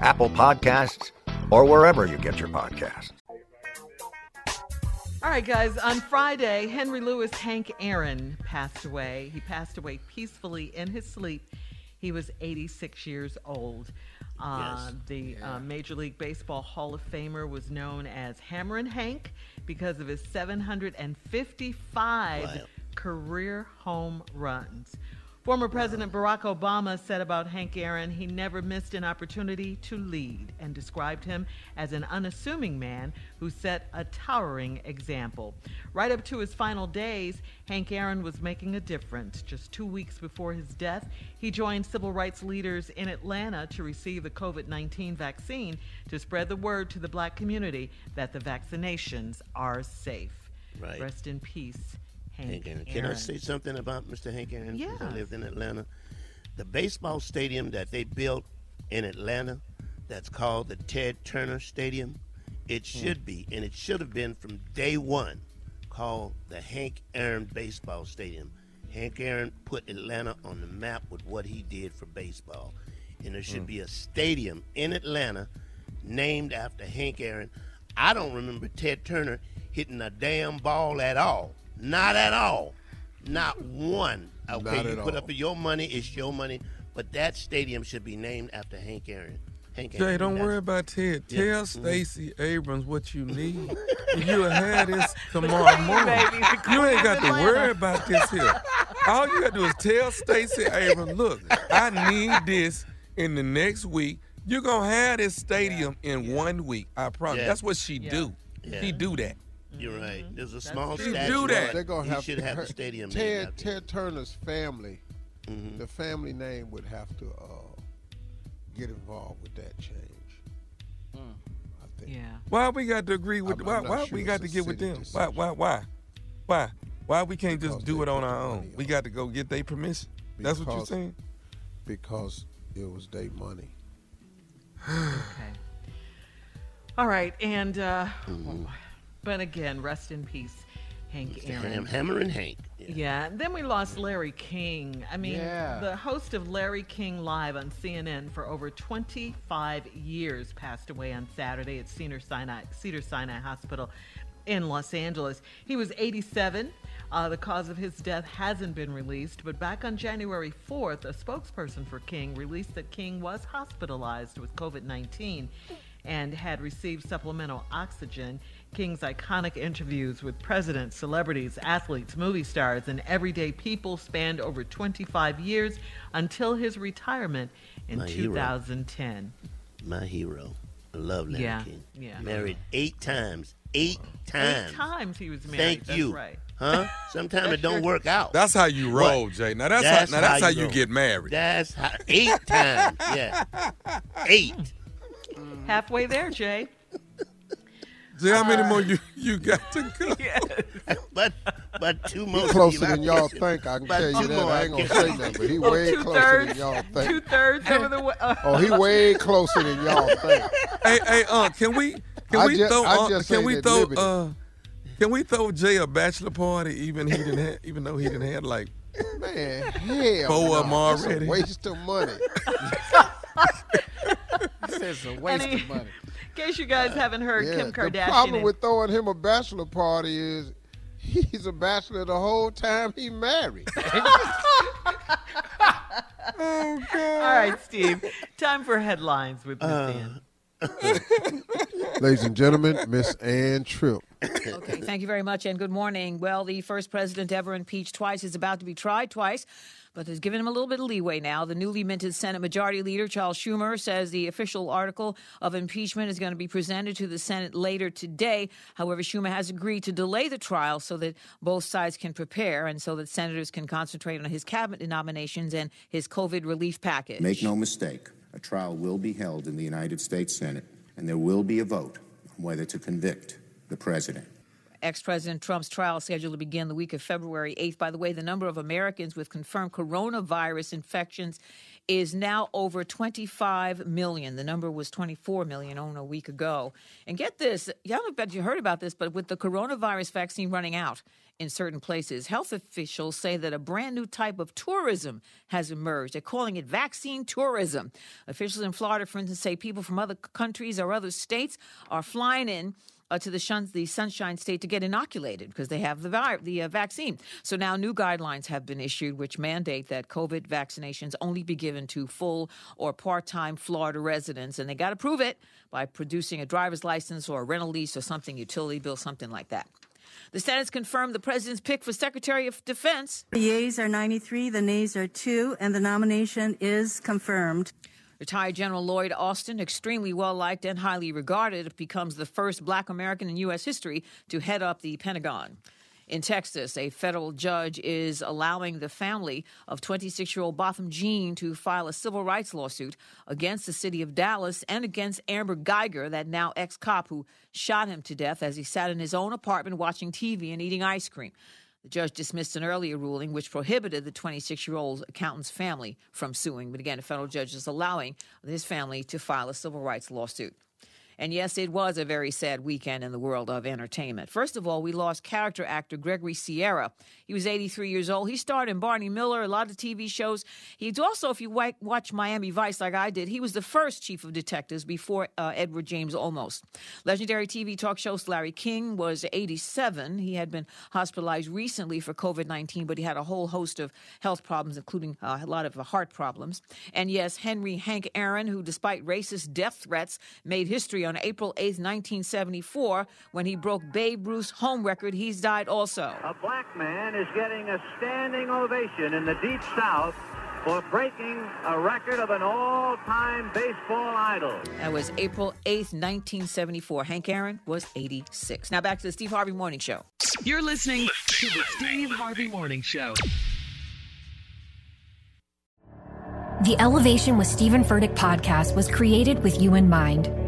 Apple Podcasts, or wherever you get your podcasts. All right, guys. On Friday, Henry Louis Hank Aaron passed away. He passed away peacefully in his sleep. He was 86 years old. Major League Baseball Hall of Famer was known as Hammerin' Hank because of his 755 career home runs. Former President Barack Obama said about Hank Aaron, he never missed an opportunity to lead, and described him as an unassuming man who set a towering example. Right up to his final days, Hank Aaron was making a difference. Just 2 weeks before his death, he joined civil rights leaders in Atlanta to receive the COVID-19 vaccine to spread the word to the Black community that the vaccinations are safe. Right. Rest in peace, Hank Aaron. Can I say something about Mr. Hank Aaron? Yeah. I lived in Atlanta. The baseball stadium that they built in Atlanta, that's called the Ted Turner Stadium, it should be, and it should have been from day one, called the Hank Aaron Baseball Stadium. Hank Aaron put Atlanta on the map with what he did for baseball. And there should be a stadium in Atlanta named after Hank Aaron. I don't remember Ted Turner hitting a damn ball at all. Not at all. Not one. Okay, you put up your money, it's your money. But that stadium should be named after Hank Aaron. Jay, don't worry about Ted. Tell Stacey Abrams what you need. You'll have this tomorrow morning. You ain't got to worry about this here. All you got to do is tell Stacey Abrams, look, I need this in the next week. You're going to have this stadium in 1 week. I promise. Yeah. That's what she do. Yeah. She do that. You're right. There's a small statue. They're gonna have to have a stadium. Ted Turner's family, the family name would have to get involved with that change. I think. Yeah. Why we got to agree with? Why sure we got to get with them? Decision. Why? Why we can't because just do it on our own? We got to go get their permission. That's what you're saying. Because it was their money. Okay. All right, and. But again, rest in peace Hank Aaron. Hammer and Hank. Yeah. Then we lost Larry King. I mean, the host of Larry King Live on CNN for over 25 years passed away on Saturday at Cedars-Sinai Hospital in Los Angeles. He was 87. The cause of his death hasn't been released, but back on January 4th, a spokesperson for King released that King was hospitalized with COVID-19 and had received supplemental oxygen. King's iconic interviews with presidents, celebrities, athletes, movie stars, and everyday people spanned over 25 years until his retirement in 2010. My hero. I love Larry King. Yeah. Married 8 times. 8 times. 8 times he was married. That's right. Huh? Sometimes it don't work out. That's how you roll, Jay. Now that's how you get married. That's how 8 times. Yeah. 8. Halfway there, Jay. See how many more you got to go? Yes. But 2 more. He's closer than y'all think. I can tell you that. I ain't going to say that, but he way closer than y'all think. 2/3 over the way. He way closer than y'all think. Hey, can we throw Jay a bachelor party even though he didn't have like 4 of them already? It's a waste of money. It's a waste of money. In case you guys haven't heard, Kim Kardashian. The problem with throwing him a bachelor party is he's a bachelor the whole time he married. Oh, God. All right, Steve. Time for headlines with Miss Ann. Ladies and gentlemen, Miss Ann Tripp. Okay, thank you very much, and good morning. Well, the first president ever impeached twice is about to be tried twice, but has given him a little bit of leeway now. The newly minted Senate Majority Leader Charles Schumer says the official article of impeachment is going to be presented to the Senate later today. However, Schumer has agreed to delay the trial so that both sides can prepare and so that senators can concentrate on his cabinet nominations and his COVID relief package. Make no mistake, a trial will be held in the United States Senate, and there will be a vote on whether to convict the president. Ex-President Trump's trial scheduled to begin the week of February 8th. By the way, the number of Americans with confirmed coronavirus infections is now over 25 million. The number was 24 million a week ago. And get this, y'all bet you heard about this, but with the coronavirus vaccine running out in certain places, health officials say that a brand new type of tourism has emerged. They're calling it vaccine tourism. Officials in Florida, for instance, say people from other countries or other states are flying in to the Sunshine State to get inoculated because they have the vaccine. So now new guidelines have been issued which mandate that COVID vaccinations only be given to full or part-time Florida residents. And they got to prove it by producing a driver's license or a rental lease or something, utility bill, something like that. The Senate's confirmed the president's pick for Secretary of Defense. The yeas are 93, the nays are 2, and the nomination is confirmed. Retired General Lloyd Austin, extremely well-liked and highly regarded, becomes the first black American in U.S. history to head up the Pentagon. In Texas, a federal judge is allowing the family of 26-year-old Botham Jean to file a civil rights lawsuit against the city of Dallas and against Amber Geiger, that now ex-cop who shot him to death as he sat in his own apartment watching TV and eating ice cream. The judge dismissed an earlier ruling which prohibited the 26-year-old accountant's family from suing. But again, a federal judge is allowing his family to file a civil rights lawsuit. And yes, it was a very sad weekend in the world of entertainment. First of all, we lost character actor Gregory Sierra. He was 83 years old. He starred in Barney Miller, a lot of TV shows. He's also, if you watch Miami Vice like I did, he was the first chief of detectives before Edward James Olmos. Legendary TV talk show's Larry King was 87. He had been hospitalized recently for COVID-19, but he had a whole host of health problems, including a lot of heart problems. And yes, Hank Aaron, who despite racist death threats, made history on April 8th, 1974, when he broke Babe Ruth's home record. He's died also. A black man is getting a standing ovation in the Deep South for breaking a record of an all-time baseball idol. That was April 8th, 1974. Hank Aaron was 86. Now back to the Steve Harvey Morning Show. You're listening to the Steve Harvey Morning Show. The Elevation with Stephen Furtick podcast was created with you in mind.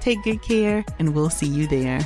Take good care, and we'll see you there.